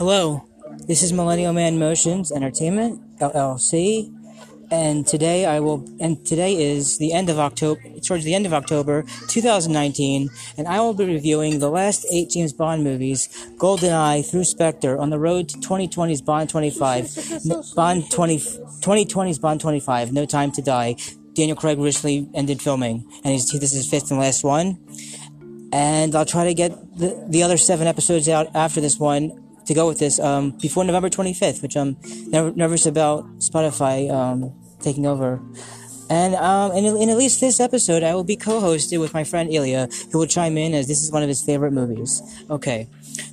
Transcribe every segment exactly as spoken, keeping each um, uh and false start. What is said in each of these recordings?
Hello, this is Millennial Man Motions Entertainment, L L C, and today I will, and today is the end of October, towards the end of October, two thousand nineteen, and I will be reviewing the last eight James Bond movies, GoldenEye through Spectre, on the road to twenty twenty's Bond twenty-five, Bond twenty, twenty twenty's Bond twenty-five, No Time to Die. Daniel Craig recently ended filming, and he's, this is his fifth and last one, and I'll try to get the, the other seven episodes out after this one, to go with this um, before November twenty-fifth, which I'm never, nervous about Spotify um, taking over. And um, in, in at least this episode, I will be co-hosted with my friend Ilya, who will chime in as this is one of his favorite movies. Okay.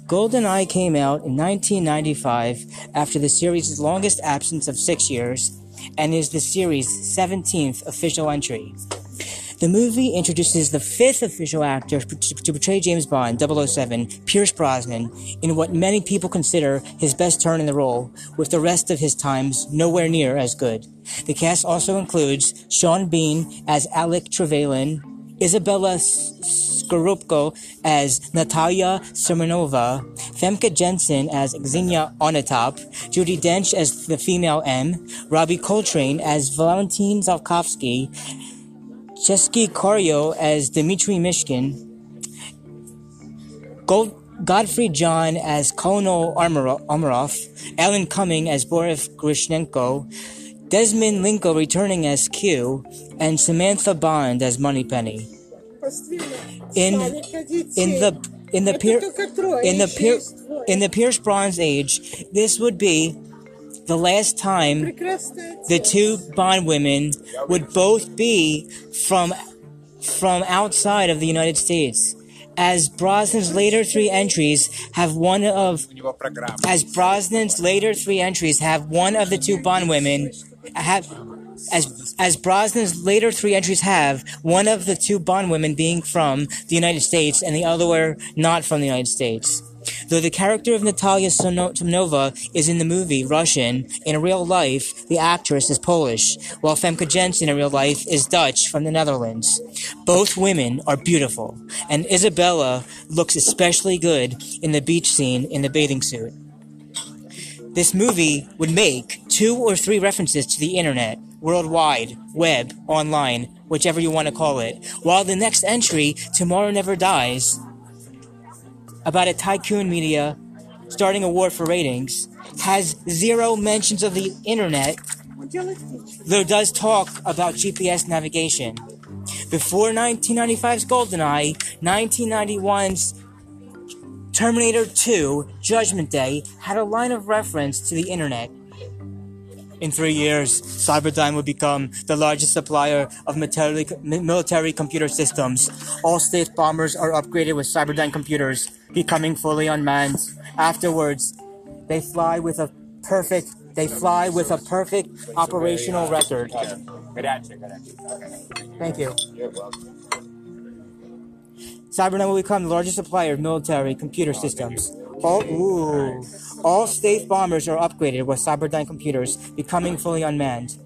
GoldenEye came out in nineteen ninety-five after the series' longest absence of six years and is the series' seventeenth official entry. The movie introduces the fifth official actor to portray James Bond, double oh seven, Pierce Brosnan, in what many people consider his best turn in the role, with the rest of his times nowhere near as good. The cast also includes Sean Bean as Alec Trevelyan, Isabella Scorupco as Natalya Simonova, Famke Janssen as Xenia Onatopp, Judi Dench as the female M, Robbie Coltrane as Valentin Zalkovsky, Chesky Koryo as Dmitry Mishkin, Gold- Godfrey John as Colonel Amaro- Amarov, Alan Cumming as Boris Grishenko, Desmond Llewellyn returning as Q, and Samantha Bond as Moneypenny. In in the in the Pier- in the Pier- in the Pierce Bronze Age, this would be the last time the two Bond women would both be from from outside of the United States, as Brosnan's later three entries have one of as Brosnan's later three entries have one of the two Bond women have as as Brosnan's later three entries have one of the two Bond women being from the United States and the other were not from the United States. Though the character of Natalya Simonova is in the movie Russian, in real life the actress is Polish, while Famke Janssen in real life is Dutch from the Netherlands. Both women are beautiful, and Isabella looks especially good in the beach scene in the bathing suit. This movie would make two or three references to the internet, worldwide, web, online, whichever you want to call it, while the next entry, Tomorrow Never Dies, about a tycoon media starting a war for ratings, has zero mentions of the internet, though does talk about G P S navigation. Before nineteen ninety-five's GoldenEye, nineteen ninety-one's Terminator two, Judgment Day, had a line of reference to the internet. In three years, Cyberdyne would become the largest supplier of military, military computer systems. All state bombers are upgraded with Cyberdyne computers, becoming fully unmanned. Afterwards, they fly with a perfect they fly with a perfect operational record. Thank you. You're welcome. Cyberdyne will become the largest supplier of military computer systems. All, ooh. All stealth bombers are upgraded with Cyberdyne computers, becoming fully unmanned.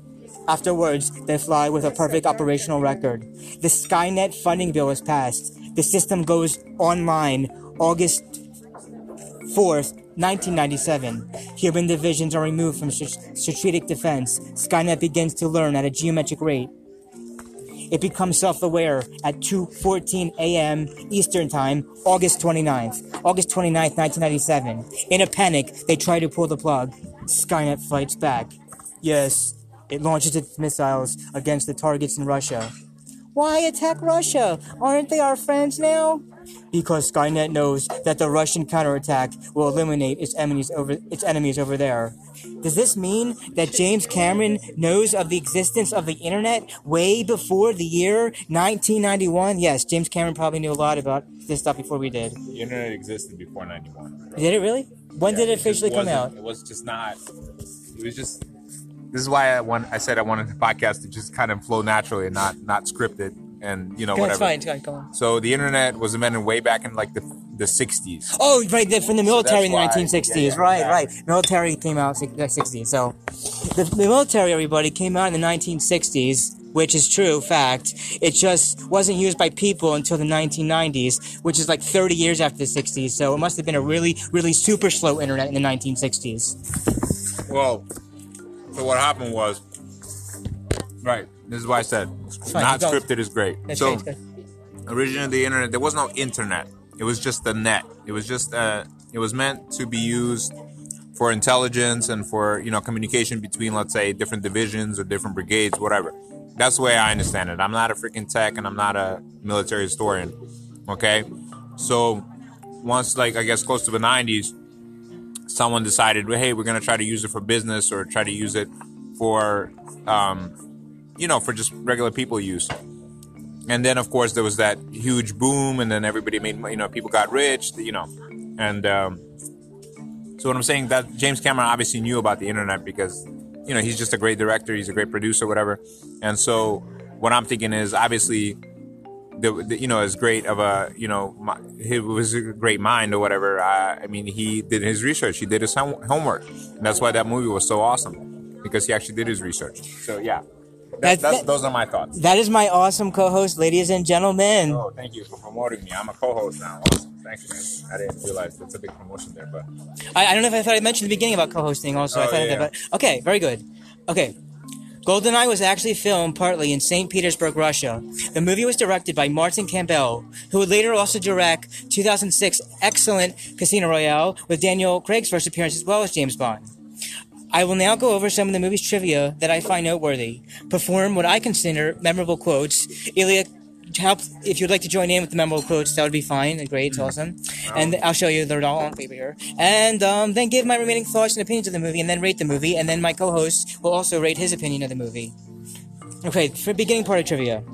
Afterwards, they fly with a perfect operational record. The Skynet funding bill is passed. The system goes online August fourth, nineteen ninety-seven. Human divisions are removed from strategic defense. Skynet begins to learn at a geometric rate. It becomes self-aware at two fourteen a.m. Eastern Time, August twenty-ninth, August twenty-ninth, nineteen ninety-seven. In a panic, they try to pull the plug. Skynet fights back. Yes, it launches its missiles against the targets in Russia. Why attack Russia? Aren't they our friends now? Because Skynet knows that the Russian counterattack will eliminate its enemies over its enemies over there. Does this mean that James Cameron knows of the existence of the internet way before the year nineteen ninety-one? Yes, James Cameron probably knew a lot about this stuff before we did. The internet existed before ninety-one. Right? Did it really? When yeah, did it, it officially come out? It was just not. It was just. This is why I want. I said I wanted the podcast to just kind of flow naturally and not not scripted. And, you know, go, whatever. It's fine, go on. So the internet was invented way back in, like, the the sixties. Oh, right, the, from the military so in the why, nineteen sixties. Yeah, yeah, right, yeah. right. Military came out in the sixties. So the, the military, everybody, came out in the nineteen sixties. which is true fact. It just wasn't used by people until the nineteen nineties, which is like thirty years after the sixties, so it must have been a really, really super slow internet in the nineteen sixties. Well, so what happened was, right, this is why I said, fine, not scripted is great. That's so, great, originally the internet, there was no internet. It was just the net. It was just, uh, it was meant to be used for intelligence and for, you know, communication between, let's say, different divisions or different brigades, whatever. That's the way I understand it. I'm not a freaking tech and I'm not a military historian, okay? So once, like, I guess close to the nineties, someone decided, well, hey, we're going to try to use it for business or try to use it for, um, you know, for just regular people use. And then, of course, there was that huge boom and then everybody made, you know, people got rich, you know. And um, so what I'm saying, that James Cameron obviously knew about the internet because, you know, he's just a great director. He's a great producer, whatever. And so what I'm thinking is obviously, the, the, you know, as great of a, you know, my, he was a great mind or whatever. I, I mean, he did his research. He did his hom- homework. And that's why that movie was so awesome, because he actually did his research. So, yeah, that, that's, that's, that, those are my thoughts. That is my awesome co-host, ladies and gentlemen. Oh, thank you for promoting me. I'm a co-host now. Awesome. Thanks, man. I didn't realize that's a big promotion there, but I, I don't know if I thought I mentioned the beginning about co-hosting. Also, oh, I thought yeah, that, but okay, very good. Okay, GoldenEye was actually filmed partly in Saint Petersburg, Russia. The movie was directed by Martin Campbell, who would later also direct two thousand six excellent Casino Royale with Daniel Craig's first appearance as well as James Bond. I will now go over some of the movie's trivia that I find noteworthy, perform what I consider memorable quotes. Ilya, help if you'd like to join in with the memorable quotes, that would be fine and great. It's awesome. Wow. And I'll show you they're all on paper here. And um, then give my remaining thoughts and opinions of the movie, and then rate the movie, and then my co-host will also rate his opinion of the movie. Okay, for beginning part of trivia.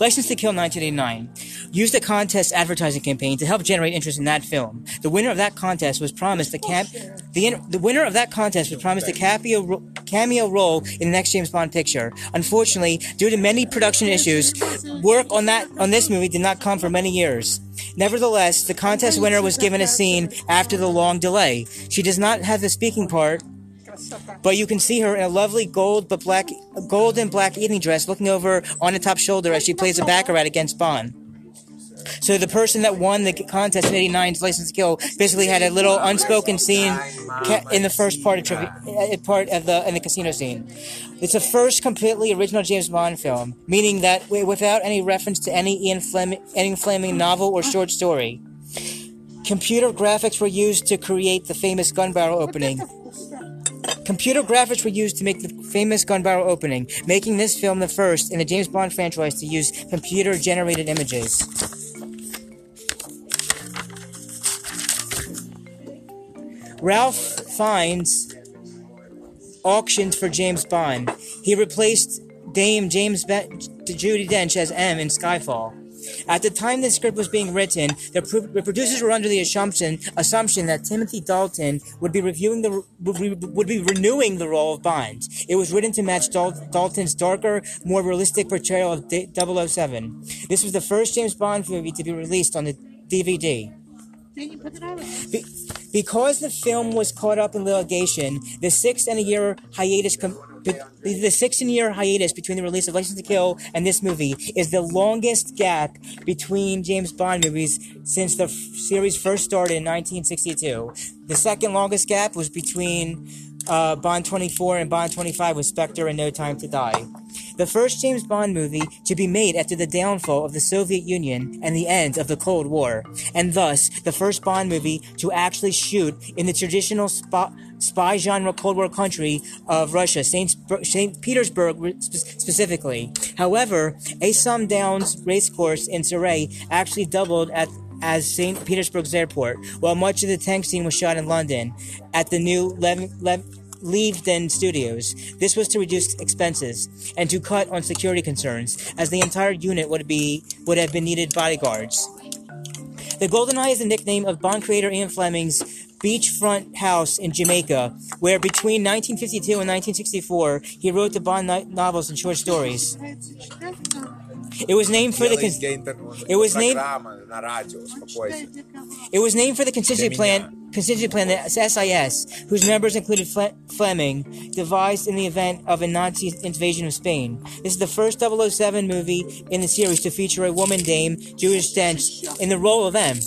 Licence to Kill nineteen eighty-nine used a contest advertising campaign to help generate interest in that film. The winner of that contest was promised the cap. The, the winner of that contest was promised a cameo cameo role in the next James Bond picture. Unfortunately, due to many production issues, work on that on this movie did not come for many years. Nevertheless, the contest winner was given a scene after the long delay. She does not have the speaking part, but you can see her in a lovely gold but black, gold and black evening dress looking over Onatopp's shoulder as she plays a baccarat against Bond. So the person that won the contest in eighty-nine's Licence to Kill basically had a little unspoken scene ca- in the first part of, tri- part of the in the casino scene. It's the first completely original James Bond film, meaning that without any reference to any Ian Fleming, Ian Fleming novel or short story. Computer graphics were used to create the famous gun barrel opening. Computer graphics were used to make the famous gun barrel opening, making this film the first in the James Bond franchise to use computer-generated images. Ralph Fiennes auctioned for James Bond. He replaced Dame James Be- Judi Dench as M in Skyfall. At the time this script was being written, the, pro- the producers were under the assumption assumption that Timothy Dalton would be reviewing the re- would be renewing the role of Bond. It was written to match Dal- Dalton's darker, more realistic portrayal of D- double oh seven. This was the first James Bond movie to be released on the D V D. Be- because the film was caught up in litigation, the six and a year hiatus. Com- Be- the sixteen-year hiatus between the release of Licence to Kill and this movie is the longest gap between James Bond movies since the f- series first started in nineteen sixty-two. The second longest gap was between uh, Bond twenty-four and Bond twenty-five with Spectre and No Time to Die. The first James Bond movie to be made after the downfall of the Soviet Union and the end of the Cold War, and thus the first Bond movie to actually shoot in the traditional spot. Spy genre Cold War country of Russia, Saint Sp- Saint Petersburg sp- specifically. However, a Somme Downs racecourse in Surrey actually doubled at, as Saint Petersburg's airport, while much of the tank scene was shot in London at the new Lev- Lev- Leavesden Studios. This was to reduce expenses and to cut on security concerns, as the entire unit would be would have been needed bodyguards. The GoldenEye is the nickname of Bond creator Ian Fleming's beachfront house in Jamaica, where between nineteen fifty-two and nineteen sixty-four he wrote the Bond no- novels and short stories. It was named for the con- it was named it was named for the contingency plan constituent plan that S I S, whose members included Fle- Fleming, devised in the event of a Nazi invasion of Spain. This is the first double oh seven movie in the series to feature a woman named Judi Dench in the role of M,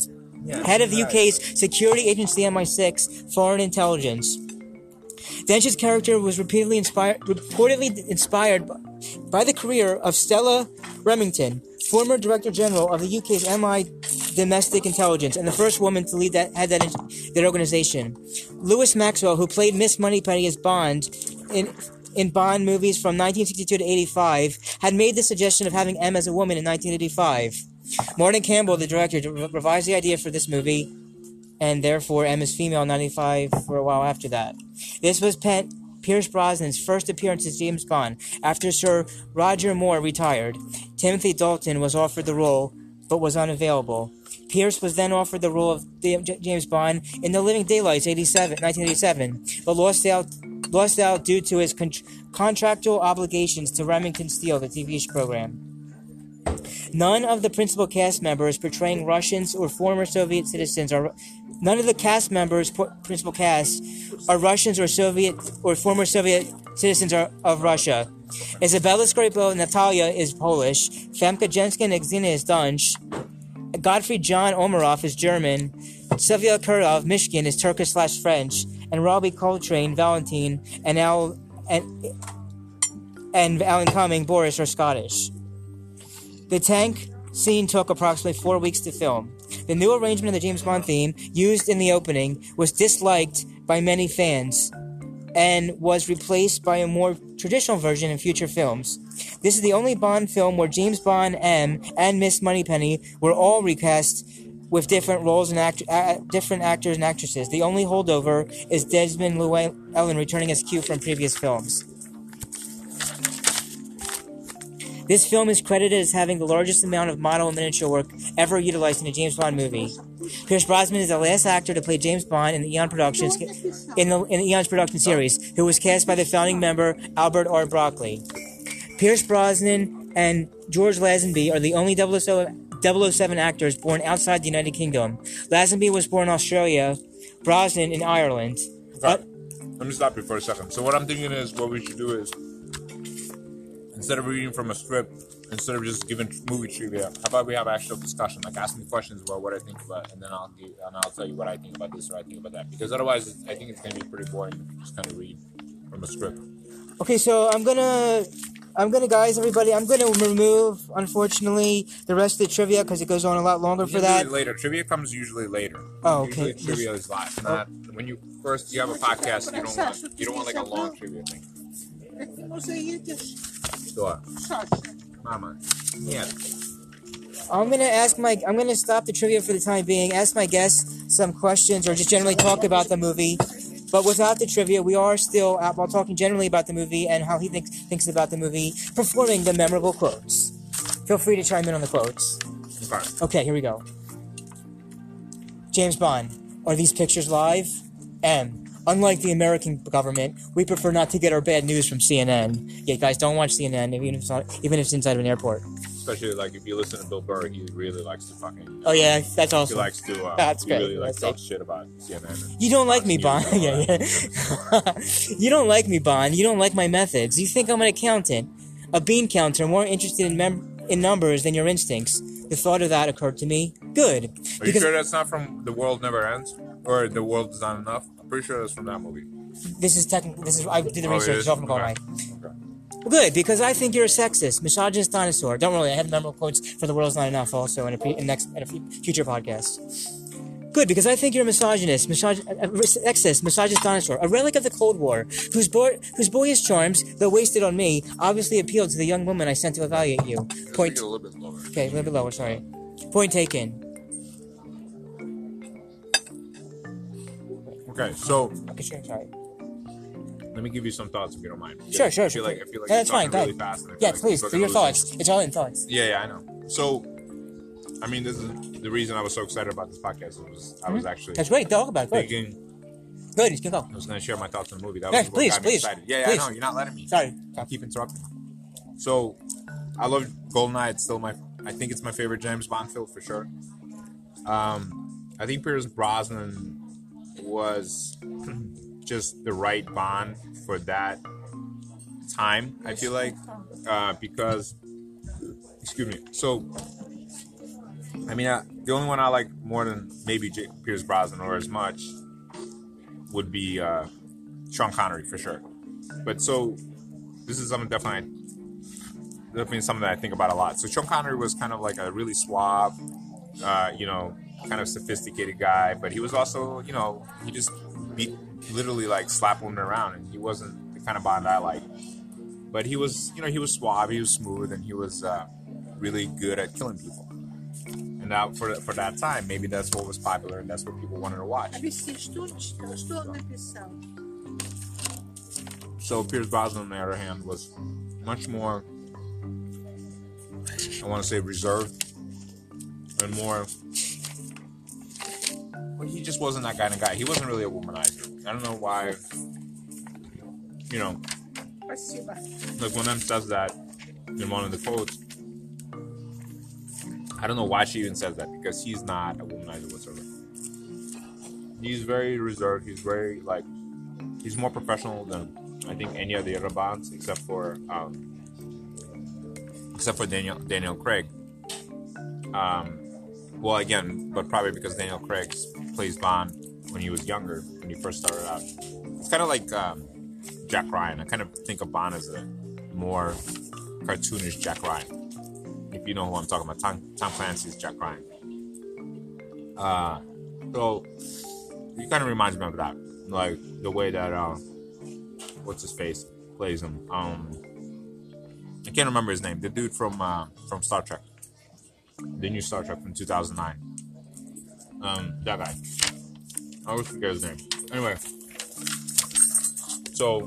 yeah, head of the right. U K's security agency M I six, Foreign Intelligence. Dench's character was repeatedly inspired, reportedly inspired by the career of Stella Remington, former Director General of the U K's M I Domestic Intelligence, and the first woman to lead that head that, that organization. Lewis Maxwell, who played Miss Moneypenny as Bond in in Bond movies from nineteen sixty-two to eighty-five, had made the suggestion of having M as a woman in nineteen eighty-five. Martin Campbell, the director, revised the idea for this movie, and therefore M is female in ninety-five for a while after that. This was Pent. Pierce Brosnan's first appearance as James Bond after Sir Roger Moore retired. Timothy Dalton was offered the role, but was unavailable. Pierce was then offered the role of James Bond in The Living Daylights, nineteen eighty-seven, but lost out, lost out due to his con- contractual obligations to Remington Steele, the T V program. None of the principal cast members portraying Russians or former Soviet citizens are... None of the cast members, principal cast, are Russians or Soviet or former Soviet citizens are, of Russia. Isabella Scorupco, Natalya is Polish. Famke Janssen and Xenia Onatopp. Godfrey John Omarov is German. Sylvia Kurov, Michigan, is Turkish slash French. And Robbie Coltrane, Valentine, and Al and, and Alan Cumming, Boris, are Scottish. The tank scene took approximately four weeks to film. The new arrangement of the James Bond theme, used in the opening, was disliked by many fans and was replaced by a more traditional version in future films. This is the only Bond film where James Bond, M, and Miss Moneypenny were all recast with different roles and act- uh, different actors and actresses. The only holdover is Desmond Llewellyn returning as Q from previous films. This film is credited as having the largest amount of model and miniature work ever utilized in a James Bond movie. Pierce Brosnan is the last actor to play James Bond in the Eon Productions in the, in the Eon's production series, who was cast by the founding member Albert R. Broccoli. Pierce Brosnan and George Lazenby are the only double oh seven actors born outside the United Kingdom. Lazenby was born in Australia, Brosnan in Ireland. Okay. Uh, Let me stop you for a second. So what I'm thinking is what we should do is, instead of reading from a script, instead of just giving movie trivia, how about we have actual discussion? Like, ask me questions about what I think about, and then I'll give, and I'll tell you what I think about this or I think about that. Because otherwise, I think it's gonna be pretty boring if you just kind of read from a script. Okay, so I'm gonna, I'm gonna, guys, everybody, I'm gonna remove, unfortunately, the rest of the trivia because it goes on a lot longer you for that. Do it later, trivia comes usually later. Oh, okay. Usually yes. Trivia is last. Not oh. When you first you have a podcast, you don't want, you don't want like a long trivia thing. Sure. Mama. Yeah. I'm gonna ask my. I'm gonna stop the trivia for the time being. Ask my guests some questions, or just generally talk about the movie. But without the trivia, we are still out while talking generally about the movie and how he thinks thinks about the movie, performing the memorable quotes. Feel free to chime in on the quotes. Okay. Okay. Here we go. James Bond. Are these pictures live? M. Unlike the American government, we prefer not to get our bad news from C N N. Yeah, guys, don't watch C N N, even if it's, not, even if it's inside of an airport. Especially, like, if you listen to Bill Burr, he really likes to fucking... Oh, yeah, that's awesome. He likes to... Uh, that's he great. He really likes to talk shit about C N N. You don't like me, Bond. Yeah, yeah. You don't like me, Bond. You don't like my methods. You think I'm an accountant, a bean counter, more interested in mem- in numbers than your instincts. The thought of that occurred to me. Good. Are you sure that's not from The World Never Ends? Or The World Is Not Enough? Pretty sure that's from that movie. This is technically. This is. I did the oh, research. It's all from GoldenEye. Okay. Okay. Good, because I think you're a sexist, misogynist dinosaur. Don't worry, I have memorable quotes for The World's Not Enough also in a, pre- in next, in a future podcast. Good, because I think you're a misogynist, misog- a sexist, misogynist dinosaur, a relic of the Cold War, whose, boy- whose boyish charms, though wasted on me, obviously appealed to the young woman I sent to evaluate you. Point. A little bit lower. Okay, a little bit lower. Sorry. Point taken. Okay, so okay, sure, sorry. Let me give you some thoughts if you don't mind. Because sure, sure, I feel sure. Like, I feel like no, that's fine. Really fast yeah, like please. Your thoughts. It's all in thoughts. Yeah, yeah, I know. So, I mean, this is the reason I was so excited about this podcast. It was I mm-hmm. was actually that's great. Talk about it. Thinking, good. Good. Keep going. I was going to share my thoughts on the movie. That yes, was what please, got me please. Excited. Yeah, yeah, please. I know. You're not letting me. Sorry, I keep interrupting. So, I love GoldenEye. It's still my. I think it's my favorite James Bond film for sure. Um, I think Pierce Brosnan was just the right bond for that time, I feel like, uh, because, excuse me, so, I mean, I, the only one I like more than maybe J- Pierce Brosnan or as much would be uh, Sean Connery, for sure. But so, this is something definitely, definitely something that I think about a lot. So Sean Connery was kind of like a really suave, uh, you know, kind of sophisticated guy, but he was also, you know, he just beat, literally like slap women around, and he wasn't the kind of Bond I like. But he was, you know, he was suave, he was smooth, and he was uh, really good at killing people. And now for for that time, maybe that's what was popular, and that's what people wanted to watch. So Pierce Brosnan, on the other hand, was much more, I want to say, reserved and more. Well, he just wasn't that kind of guy. He wasn't really a womanizer. I don't know why. You know, like when M says that in one of the quotes, I don't know why she even says that, because he's not a womanizer whatsoever. He's very reserved. He's very, like, he's more professional than I think any of the other Bonds, except for um, except for Daniel Daniel Craig. Um, well, again, but probably because Daniel Craig plays Bond when he was younger, when he first started out. It's kind of like um, Jack Ryan. I kind of think of Bond as a more cartoonish Jack Ryan. If you know who I'm talking about, Tom, Tom Clancy's Jack Ryan. Uh, so he kind of reminds me of that, like the way that uh, what's his face plays him. Um, I can't remember his name. The dude from uh, from Star Trek, the new Star Trek from two thousand nine. Um, that guy. I always forget his name. Anyway, so.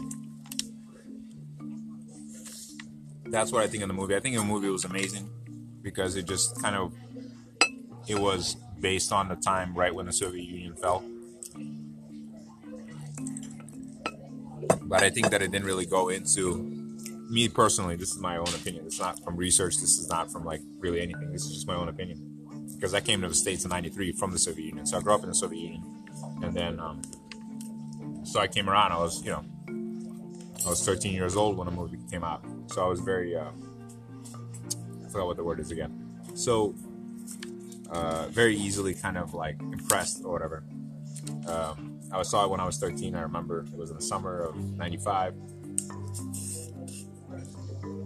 That's what I think of the movie. I think the movie was amazing because it just kind of, it was based on the time right when the Soviet Union fell. But I think that it didn't really go into, me personally, this is my own opinion. It's not from research. This is not from like really anything. This is just my own opinion. Because I came to the States in ninety-three from the Soviet Union. So I grew up in the Soviet Union. And then, um, so I came around. I was, you know, I was thirteen years old when the movie came out. So I was very, uh, I forgot what the word is again. So, uh, very easily kind of like impressed or whatever. Um, I saw it when I was thirteen. I remember it was in the summer of ninety-five.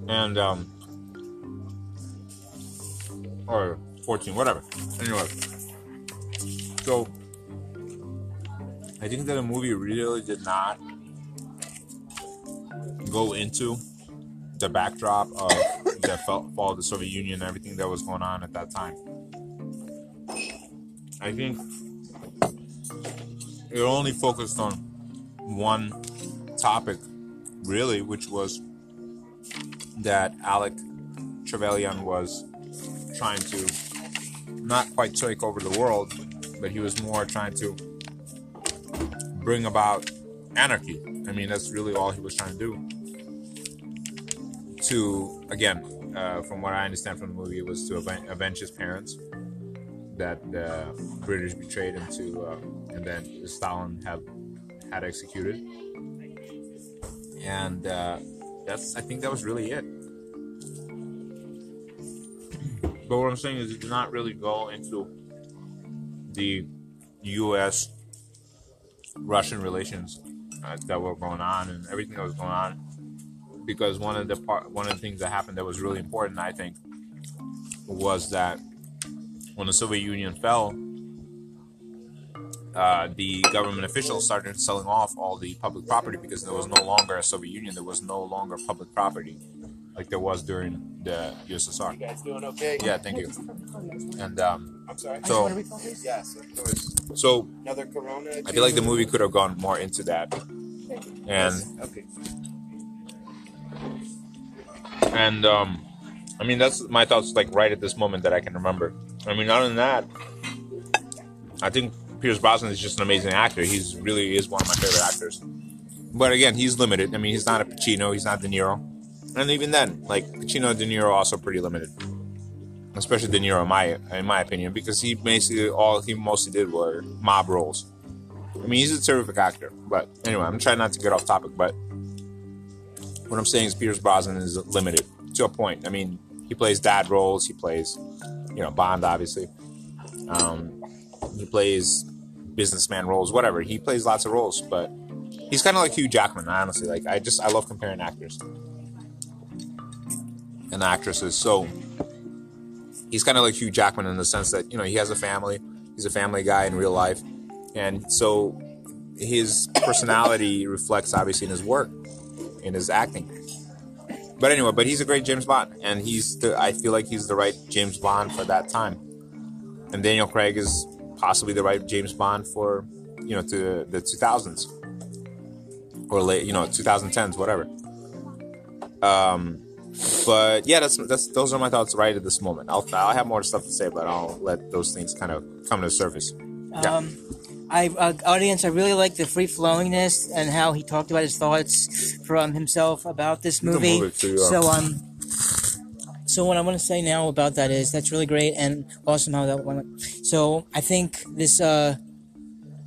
And, um, or fourteen, whatever. Anyway. So, I think that the movie really did not go into the backdrop of the fall of the Soviet Union and everything that was going on at that time. I think it only focused on one topic, really, which was that Alec Trevelyan was trying to not quite take over the world, but he was more trying to bring about anarchy. I mean, that's really all he was trying to do. To, again, uh, from what I understand from the movie, it was to aven- avenge his parents that the British betrayed him to, uh, and then Stalin had had executed. And uh, that's, I think that was really it. But what I'm saying is, it did not really go into the U S Russian relations uh, that were going on and everything that was going on. Because one of the part, one of the things that happened that was really important, I think, was that when the Soviet Union fell, uh, the government officials started selling off all the public property because there was no longer a Soviet Union. There was no longer public property like there was during the U S S R. You guys doing okay? Yeah, thank you. And um, I'm sorry. So yes, of course. So another Corona. I feel like the movie could have gone more into that. And okay. And, um, I mean, that's my thoughts, like, right at this moment that I can remember. I mean, other than that, I think Pierce Brosnan is just an amazing actor. He's really is one of my favorite actors. But, again, he's limited. I mean, he's not a Pacino. He's not De Niro. And even then, like, Pacino and De Niro are also pretty limited. Especially De Niro, in my, in my opinion, because he basically, all he mostly did were mob roles. I mean, he's a terrific actor. But anyway, I'm trying not to get off topic. But what I'm saying is Pierce Brosnan is limited to a point. I mean, he plays dad roles. He plays, you know, Bond, obviously. Um, he plays businessman roles, whatever. He plays lots of roles, but he's kind of like Hugh Jackman, honestly. Like, I just, I love comparing actors and actresses. So he's kind of like Hugh Jackman in the sense that, you know, he has a family. He's a family guy in real life. And so his personality reflects, obviously, in his work, in his acting. But anyway, but he's a great James Bond. And he's the, I feel like he's the right James Bond for that time. And Daniel Craig is possibly the right James Bond for, you know, to the two thousands or late, you know, twenty tens, whatever. Um, but yeah, that's that's those are my thoughts right at this moment. I'll I'll have more stuff to say, but I'll let those things kind of come to the surface. Yeah. Um, I uh, audience, I really like the free flowingness and how he talked about his thoughts from himself about this movie. movie too, uh, so um. So what I want to say now about that is that's really great and awesome how that went. So I think this, uh,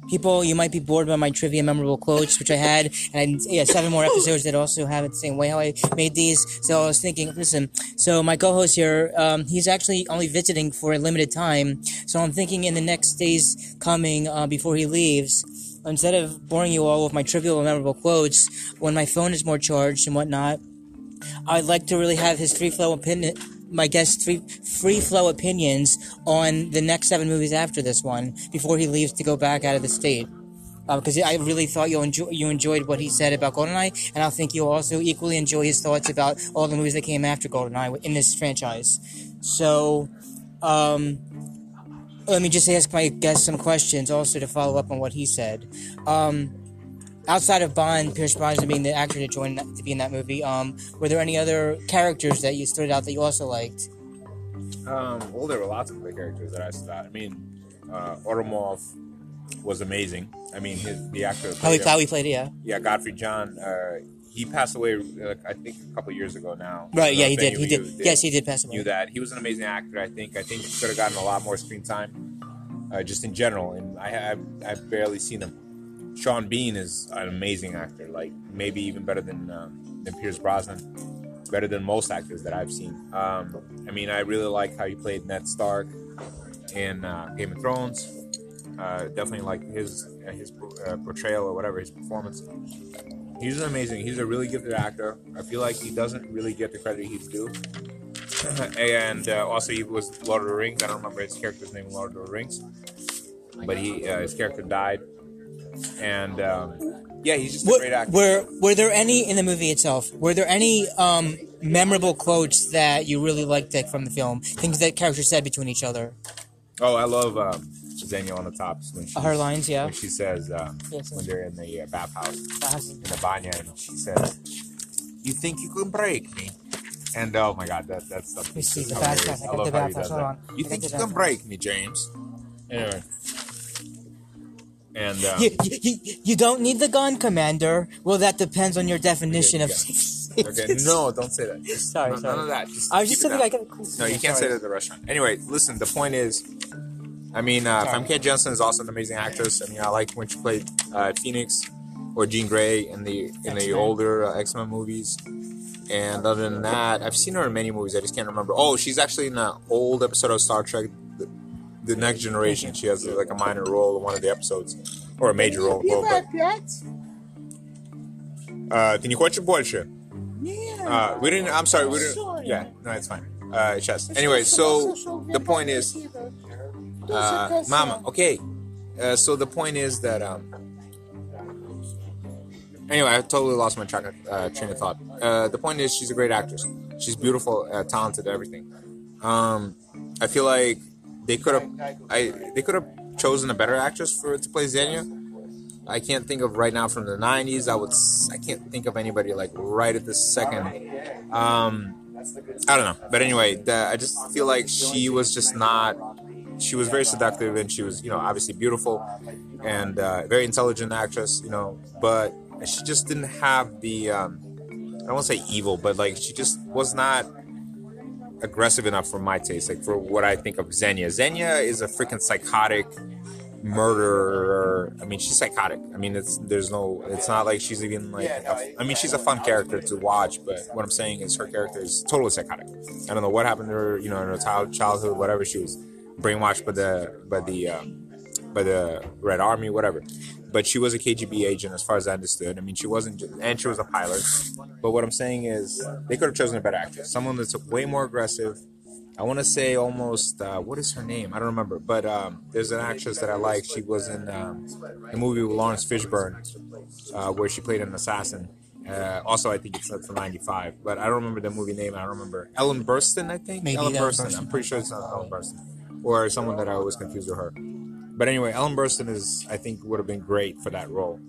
people, you might be bored by my trivia memorable quotes, which I had, and yeah, seven more episodes that also have it the same way how I made these. So I was thinking, listen, so my co-host here, um, he's actually only visiting for a limited time. So I'm thinking in the next days coming, uh, before he leaves, instead of boring you all with my trivial memorable quotes, when my phone is more charged and whatnot, I'd like to really have his free flow opinion, my guest's free, free flow opinions on the next seven movies after this one before he leaves to go back out of the state. Because uh, I really thought you enjoy, you enjoyed what he said about GoldenEye, and I think you'll also equally enjoy his thoughts about all the movies that came after GoldenEye in this franchise. So, um, let me just ask my guest some questions also to follow up on what he said. Um... Outside of Bond, Pierce Brosnan being the actor to join to be in that movie, um, were there any other characters that you stood out that you also liked? Um, well, there were lots of other characters that I stood out. I mean, uh, Oromov was amazing. I mean, his, the actor. How he played, played it, yeah. Yeah, Godfrey John. Uh, he passed away, uh, I think, a couple years ago now. Right? Yeah, he did. He did. did. Yes, he did pass away. Knew that he was an amazing actor. I think. I think he could have gotten a lot more screen time, uh, just in general. And I have I've barely seen him. Sean Bean is an amazing actor, like maybe even better than um, than Pierce Brosnan, better than most actors that I've seen. Um, I mean, I really like how he played Ned Stark in uh, Game of Thrones. Uh, definitely like his uh, his uh, portrayal or whatever, his performance. He's amazing. He's a really gifted actor. I feel like he doesn't really get the credit he's due. and uh, also, he was Lord of the Rings. I don't remember his character's name in Lord of the Rings, but he uh, his character died. And um, yeah, he's just a were, great actor. Were Were there any in the movie itself? Were there any um, memorable quotes that you really liked from the film? Things that characters said between each other. Oh, I love um, Xenia Onatopp when she her lines. Yeah, when she says um, yes, when they're in the uh, bathhouse, bathhouse in the banya, and she says, "You think you can break me?" And oh my God, that that's something. See, the bathhouse. I, I love the how he does that. You I think you can break me, James? Anyway. And, um, you, you, you don't need the gun, Commander. Well, that depends on your definition okay, yeah. of... okay, no, don't say that. Just, sorry, no, sorry. None of that. Just I was just thinking I got a cool... No, you yeah, can't sorry. say that at the restaurant. Anyway, listen, the point is... I mean, uh, Famke Janssen is also an amazing actress. I mean, I like when she played uh, Phoenix or Jean Grey in the in X-Men. the older uh, X-Men movies. And other than that, I've seen her in many movies. I just can't remember. Oh, she's actually in an old episode of Star Trek... The Next Generation. She has like a minor role in one of the episodes, or a major role. You like that? Uh, can you watch it больше? Yeah. Uh, we didn't. I'm sorry. We didn't. Yeah. No, it's fine. Uh, just anyway. So the point is, uh, Mama. Okay. Uh, so the point is that. Um, anyway, I totally lost my track of, uh, train of thought. Uh, the point is, she's a great actress. She's beautiful, uh, talented, everything. Um, I feel like. They could have, I they could have chosen a better actress for to play Xenia. I can't think of right now from the nineties. I would, I can't think of anybody like right at this second. Um, I don't know, but anyway, the, I just feel like she was just not. She was very seductive, and she was, you know, obviously beautiful and uh, very intelligent actress, you know. But she just didn't have the. Um, I don't want to say evil, but like she just was not. Aggressive enough for my taste, like for what I think of Xenia. Xenia is a freaking psychotic murderer. I mean, she's psychotic. I mean, it's there's no. It's not like she's even like. A, I mean, she's a fun character to watch, but what I'm saying is her character is totally psychotic. I don't know what happened to her. You know, in her childhood, whatever, she was brainwashed by the by the um, by the Red Army, whatever. But she was a K G B agent, as far as I understood. I mean, she wasn't, just, and she was a pilot. But what I'm saying is, they could have chosen a better actress, someone that's way more aggressive. I want to say almost, uh, what is her name? I don't remember. But um, there's an actress that I like. She was in um, a movie with Lawrence Fishburne, uh, where she played an assassin. Uh, also, I think it's up for ninety-five. But I don't remember the movie name. I don't remember. Ellen Burstyn, I think? Maybe Ellen Burstyn. Burstyn. I'm pretty sure it's not Ellen Burstyn. Or someone that I always confuse with her. But anyway, Ellen Burstyn is, I think, would have been great for that role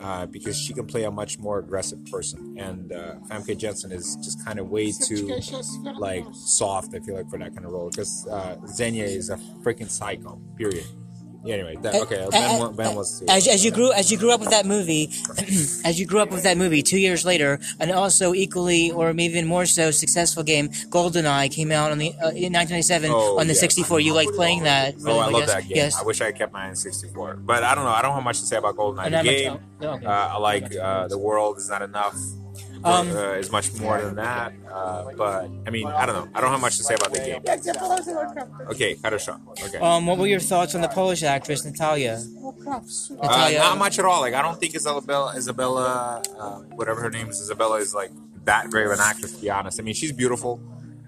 uh, because she can play a much more aggressive person. And uh, Famke Janssen is just kind of way too, like, soft, I feel like, for that kind of role. Because uh, Xenia is a freaking psycho, period. Yeah, anyway, that, okay, uh, Ben, uh, Ben was too. As, as, you grew, as you grew up with that movie, as you grew up with that movie, two years later, an also equally or even more so successful game, GoldenEye, came out on the, uh, in nineteen ninety-seven oh, on the yes. sixty-four. You like playing that? Oh, I, I love guess. that game. Yes. I wish I kept mine in sixty-four. But I don't know. I don't have much to say about GoldenEye. The game, no, okay. uh, I like uh, The World Is Not Enough. Um, uh, is much more than that, uh, but I mean, I don't know. I don't have much to say about the game. Okay, хорошо. Okay. Um, what were your thoughts on the Polish actress Natalya? Natalya. Uh, not much at all. Like, I don't think Isabella, Isabella, uh, whatever her name is, Isabella is like that great of an actress. To be honest, I mean, she's beautiful.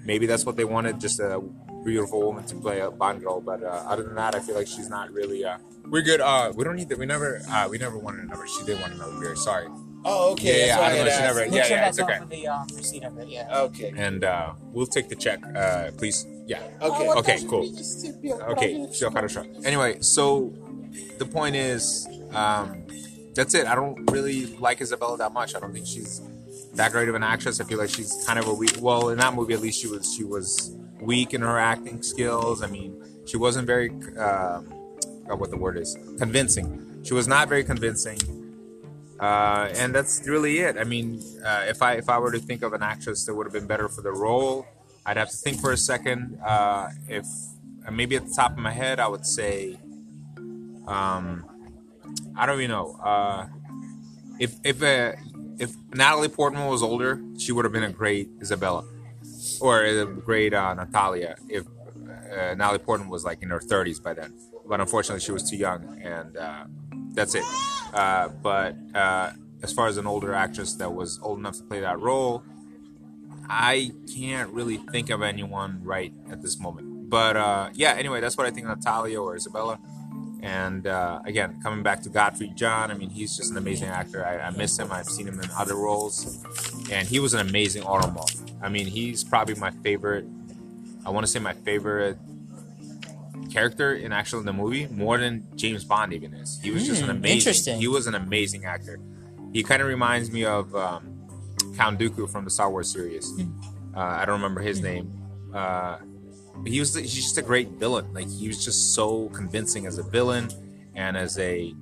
Maybe that's what they wanted, just a beautiful woman to play a Bond girl. But uh, other than that, I feel like she's not really. Uh, we're good. Uh, we don't need that. We never. Uh, we never wanted another. She did want another beer. Sorry. Oh, okay. Yeah, yeah, I don't know. She never. Yeah, yeah, it's okay. The, um, receipt of it, yeah. Okay. And uh, we'll take the check, uh, please. Yeah. Okay. Okay. Cool. Okay. Anyway, so the point is, um, that's it. I don't really like Isabella that much. I don't think she's that great of an actress. I feel like she's kind of a weak. Well, in that movie, at least she was. She was weak in her acting skills. I mean, she wasn't very. Uh, what the word is? Convincing. She was not very convincing. Uh, and that's really it. I mean, uh, if I if I were to think of an actress that would have been better for the role, I'd have to think for a second. Uh, if uh, maybe at the top of my head, I would say, um, I don't even know. Uh, if if uh, if Natalie Portman was older, she would have been a great Isabella or a great uh, Natalya. If uh, Natalie Portman was like in her thirties by then, but unfortunately, she was too young, and uh, that's it. Uh, but uh, as far as an older actress that was old enough to play that role, I can't really think of anyone right at this moment. But uh, yeah, anyway, that's what I think of Natalya or Isabella. And uh, again, coming back to Godfrey John, I mean, he's just an amazing actor. I, I miss him. I've seen him in other roles. And he was an amazing Automobile. I mean, he's probably my favorite, I want to say my favorite character in actually in the movie more than James Bond even is. He was mm, just an amazing he was an amazing actor. He kind of reminds me of um, Count Dooku from the Star Wars series. Mm. Uh, I don't remember his mm. name. Uh, he was he's just a great villain. Like, he was just so convincing as a villain and as a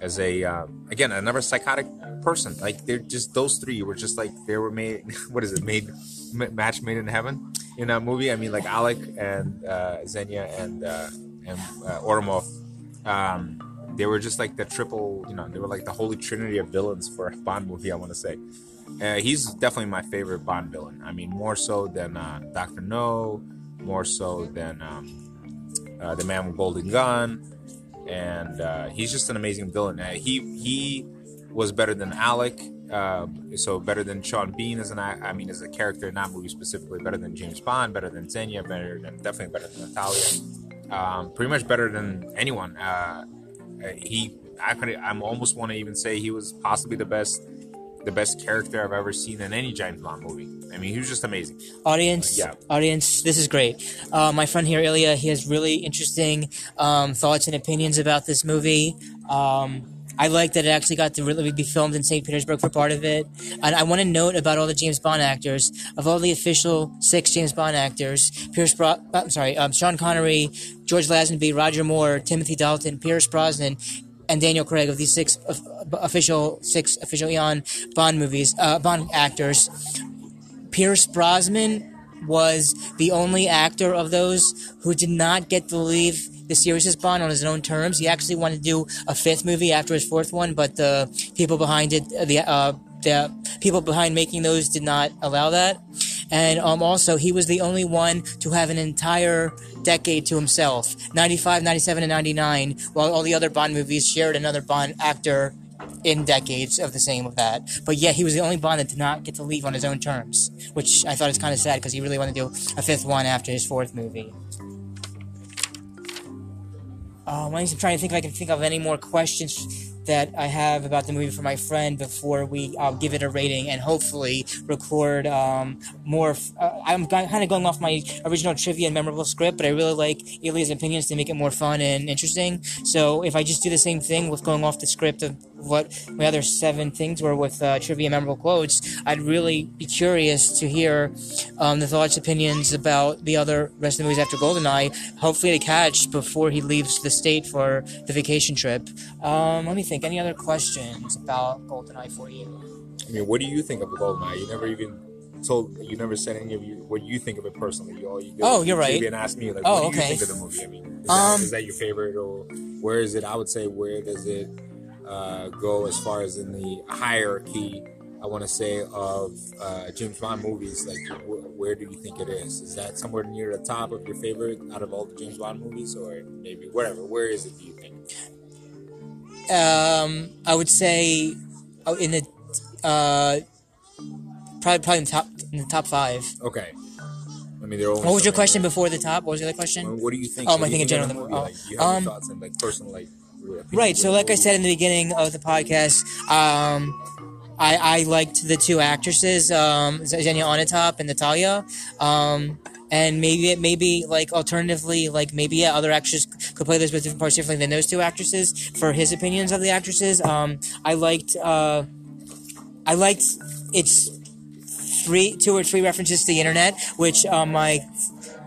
as a um, again another psychotic person. Like, they're just those three were just like they were made what is it made match made in heaven. In that movie, I mean, like Alec and uh, Xenia and uh, and uh, Ormov, um, they were just like the triple, you know, they were like the holy trinity of villains for a Bond movie, I want to say. Uh, he's definitely my favorite Bond villain. I mean, more so than uh, Doctor No, more so than um, uh, the man with golden gun, and uh, he's just an amazing villain. Uh, he he was better than Alec. Uh, so better than Sean Bean as an I mean as a character in that movie specifically, better than James Bond, better than Xenia, better than definitely better than Natalya, um, pretty much better than anyone. Uh, he I could I'm almost want to even say he was possibly the best the best character I've ever seen in any James Bond movie. I mean, he was just amazing. Audience, uh, yeah. audience, this is great. Uh, my friend here, Ilya, he has really interesting um, thoughts and opinions about this movie. Um, I like that it actually got to really be filmed in Saint Petersburg for part of it. And I want to note about all the James Bond actors. Of all the official six James Bond actors, Pierce Bro- I'm sorry, um, Sean Connery, George Lazenby, Roger Moore, Timothy Dalton, Pierce Brosnan, and Daniel Craig, of these six of, official six official Eon Bond movies, uh, Bond actors, Pierce Brosnan was the only actor of those who did not get to leave the series has been on his own terms. He actually wanted to do a fifth movie after his fourth one, but the people behind it, the uh, the people behind making those did not allow that. And um, also, he was the only one to have an entire decade to himself, ninety-five, ninety-seven, and ninety-nine, while all the other Bond movies shared another Bond actor in decades of the same of that. But yeah, he was the only Bond that did not get to leave on his own terms, which I thought is kind of sad because he really wanted to do a fifth one after his fourth movie. Um, I'm trying to think if I can think of any more questions that I have about the movie for my friend before we uh, give it a rating and hopefully record um, more. F- uh, I'm g- kind of going off my original trivia and memorable script, but I really like Ilya's opinions to make it more fun and interesting. So if I just do the same thing with going off the script of what my other seven things were with uh, trivia and memorable quotes, I'd really be curious to hear um, the thoughts, opinions about the other rest of the movies after GoldenEye, hopefully to catch before he leaves the state for the vacation trip. Um, let me think. Any other questions about GoldenEye for you? I mean, what do you think of GoldenEye? You never even told, you never said any of you what you think of it personally. You all you did oh, you're right. And asked me like, oh, what do okay. you think of the movie? I mean, is, um, that, is that your favorite, or where is it? I would say, where does it uh, go as far as in the hierarchy? I want to say of uh, James Bond movies. Like, wh- where do you think it is? Is that somewhere near the top of your favorite out of all the James Bond movies, or maybe whatever? Where is it? Do you think? Um, I would say oh, in the uh, probably probably in the top in the top five. Okay. I mean, what was your question there. Before the top? What was the other question? I mean, what do you think? Oh, my thing in general. The movie? Oh. Like, do you have um, thoughts and like personal like. Right. So, like I said in the beginning of the podcast, um, I I liked the two actresses, um, Xenia Onatopp and Natalya. Um, And maybe it maybe like alternatively, like maybe yeah, other actors could play this with different parts differently than those two actresses. For his opinions of the actresses, um, I liked uh, I liked its three, two or three references to the internet, which uh, my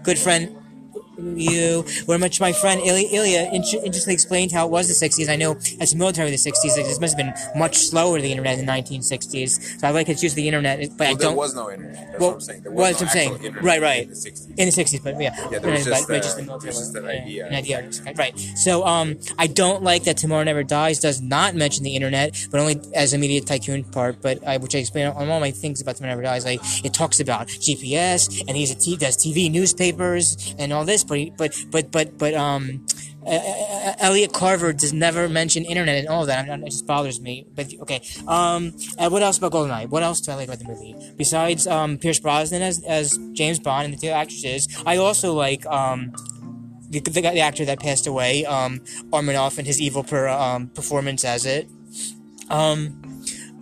good friend. You, where much my friend Ilya, Ilya interestingly explained how it was the sixties. I know as a military of the sixties, like, this must have been much slower the internet in the nineteen sixties. So I like its use of the internet, but well, I don't. There was no internet. That's well, what I'm saying. There was well, no I'm saying. internet right, right. in the sixties. In the sixties, but yeah. Yeah, there was just, but, uh, just, the military, just that idea. Yeah, an idea. Exactly. Right. So um, I don't like that Tomorrow Never Dies does not mention the internet, but only as a media tycoon part, but I, which I explain on all my things about Tomorrow Never Dies. Like, it talks about G P S, and he's a t- does T V, newspapers, and all this. But but but but but um, uh, Elliot Carver does never mention internet and all that. I mean, it just bothers me. But okay, um, uh, what else about GoldenEye? What else do I like about the movie besides um Pierce Brosnan as as James Bond and the two actresses? I also like um. The, the, the actor that passed away, um, Armanoff, and his evil per, um, performance as it. Um,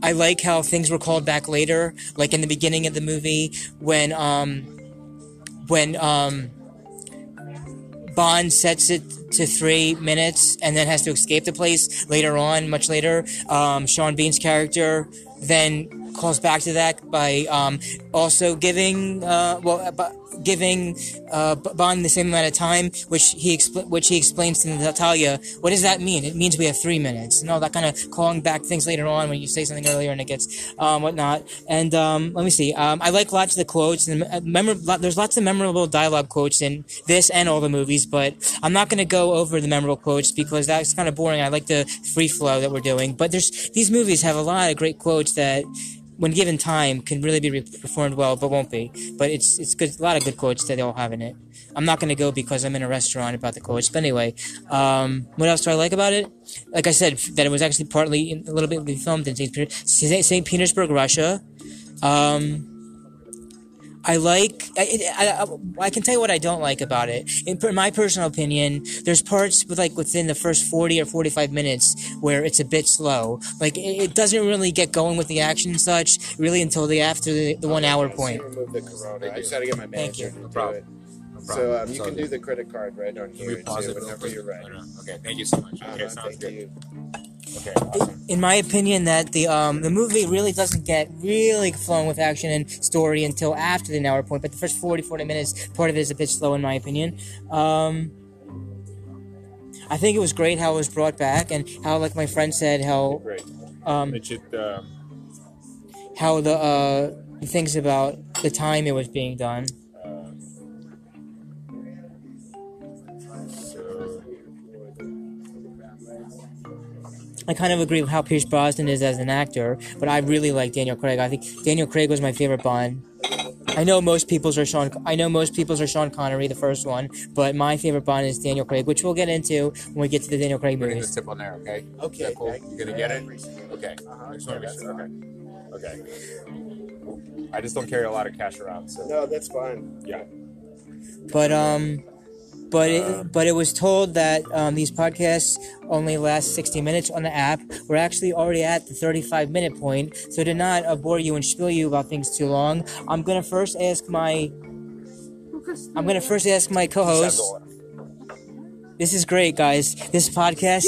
I like how things were called back later, like in the beginning of the movie when um, when um. Bond sets it to three minutes and then has to escape the place later on, much later. Um, Sean Bean's character then calls back to that by um, also giving uh, well b- giving uh, Bond the same amount of time, which he expl- which he explains to Natalya. What does that mean? It means we have three minutes and all that kind of calling back things later on when you say something earlier and it gets um, whatnot. And um, let me see. Um, I like lots of the quotes and memor- there's lots of memorable dialogue quotes in this and all the movies, but I'm not going to go over the memorable quotes because that's kind of boring. I like the free flow that we're doing, but there's these movies have a lot of great quotes that, when given time, can really be performed well, but won't be. But it's it's good, a lot of good quotes that they all have in it. I'm not going to go because I'm in a restaurant about the quotes. But anyway, um, what else do I like about it? Like I said, that it was actually partly in, a little bit filmed in Saint Petersburg, Russia. Um, I like. I, I, I can tell you what I don't like about it. In, in my personal opinion, there's parts with like within the first forty or forty-five minutes where it's a bit slow. Like it, it doesn't really get going with the action and such really until the after the, the one okay, hour I point. Remove the corona. I just had to get my manager to do it. So um, you can do the credit card right on here. Pause it whenever you're ready. Okay. Thank you so much. Okay. Sounds good. Okay, awesome. In my opinion, that the um, the movie really doesn't get really flowing with action and story until after the hour point, but the first forty, forty minutes, part of it is a bit slow in my opinion. Um, I think it was great how it was brought back and how, like my friend said, how um, how the uh, things about the time it was being done. I kind of agree with how Pierce Brosnan is as an actor, but I really like Daniel Craig. I think Daniel Craig was my favorite Bond. I know most people's are Sean. I know most people's are Sean Connery, the first one, but my favorite Bond is Daniel Craig, which we'll get into when we get to the Daniel Craig movies. Putting this tip on there, okay? Okay. Is that cool? You're gonna get it. Okay. Uh-huh. I just want to be sure. Okay. Okay. I just don't carry a lot of cash around, so. No, that's fine. Yeah. But um. But it, but it was told that um, these podcasts only last sixty minutes on the app. We're actually already at the thirty-five minute point, so to not uh, bore you and spiel you about things too long, I'm gonna first ask my I'm gonna first ask my co-host. This is great, guys. This podcast.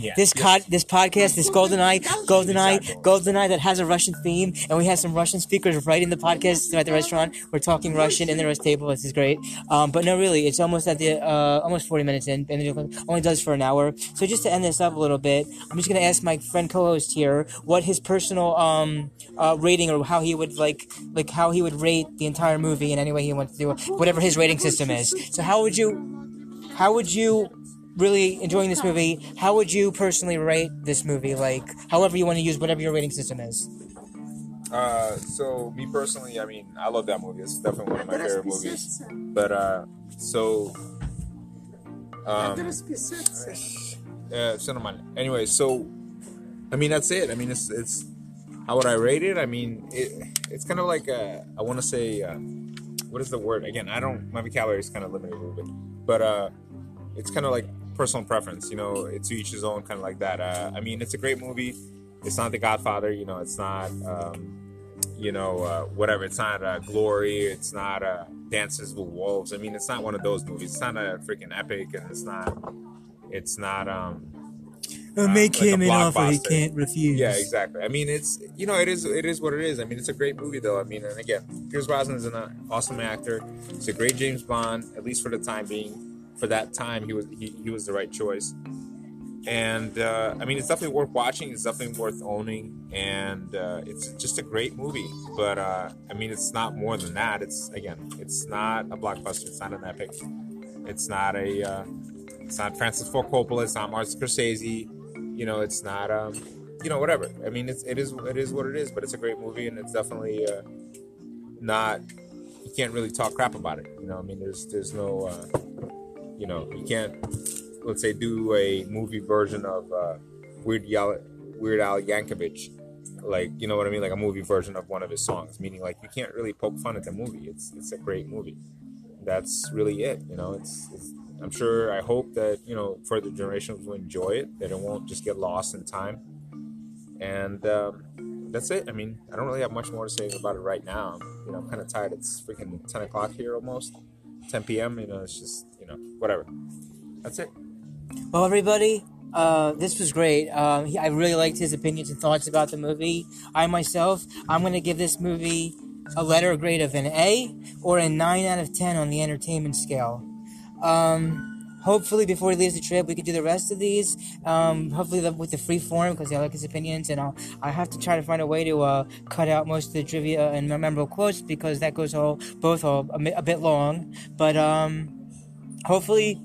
Yeah, this yes. co- this podcast, this GoldenEye, GoldenEye, GoldenEye that has a Russian theme, and we have some Russian speakers right in the podcast at the restaurant. We're talking Russian in the rest table. This is great. Um, but no, really, it's almost at the uh, almost forty minutes in, and it only does for an hour. So just to end this up a little bit, I'm just gonna ask my friend co-host here what his personal um uh, rating or how he would like like how he would rate the entire movie in any way he wants to do it, whatever his rating system is. So how would you, how would you? Really enjoying this movie. How would you personally rate this movie? Like, however you want to use whatever your rating system is. Uh, so me personally, I mean, I love that movie. It's definitely one of my favorite movies. But uh, so, um, uh, anyway, so, I mean, that's it. I mean, it's it's how would I rate it? I mean, it it's kind of like a, I want to say, uh, what is the word? Again, I don't. My vocabulary is kind of limited a little bit, but uh, it's kind of like. Personal preference, you know, it's each his own, kind of like that. Uh, I mean, it's a great movie. It's not The Godfather, you know. It's not, um, you know, uh, whatever. It's not uh, Glory. It's not uh, Dances with Wolves. I mean, it's not one of those movies. It's not a freaking epic, and it's not. It's not. Um, uh, make like him an offer he can't refuse. Yeah, exactly. I mean, it's you know, it is it is what it is. I mean, it's a great movie, though. I mean, and again, Pierce Brosnan is an awesome actor. He's a great James Bond, at least for the time being. For that time, he was he, he was the right choice, and uh, I mean it's definitely worth watching. It's definitely worth owning, and uh, it's just a great movie. But uh, I mean, it's not more than that. It's again, it's not a blockbuster. It's not an epic. It's not a. Uh, it's not Francis Ford Coppola. It's not Martin Scorsese. You know, it's not. Um, you know, whatever. I mean, it's it is it is what it is. But it's a great movie, and it's definitely uh, not. You can't really talk crap about it. You know, I mean, there's there's no. Uh, You know, you can't, let's say, do a movie version of uh, Weird, Yal- Weird Al Yankovic. Like, you know what I mean? Like a movie version of one of his songs. Meaning, like, you can't really poke fun at the movie. It's it's a great movie. That's really it. You know, it's, it's I'm sure, I hope that, you know, further generations will enjoy it. That it won't just get lost in time. And um, that's it. I mean, I don't really have much more to say about it right now. You know, I'm kind of tired. It's freaking ten o'clock here almost. ten p.m. You know, it's just, you know, whatever. That's it. Well, everybody, uh, this was great. Um, he, I really liked his opinions and thoughts about the movie. I myself, I'm going to give this movie a letter grade of an A or a nine out of ten on the entertainment scale. Um... Hopefully, before he leaves the trip, we could do the rest of these. Um, hopefully, the, with the free form, because I like his opinions, and I'll, I have to try to find a way to uh, cut out most of the trivia and memorable quotes because that goes all both all a, a bit long. But um, hopefully,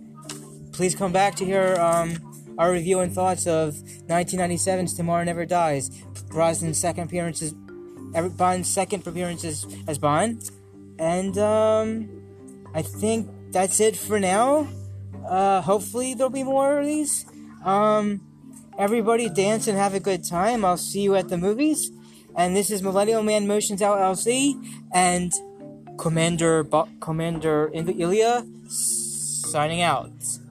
please come back to hear um, our review and thoughts of nineteen ninety-seven's Tomorrow Never Dies, Brosnan's second appearances, Bond's second appearances as Bond, and um, I think that's it for now. Uh, hopefully there'll be more of these. Um, everybody dance and have a good time. I'll see you at the movies. And this is Millennial Man Motions L L C and Commander Bo- Commander Ilya signing out.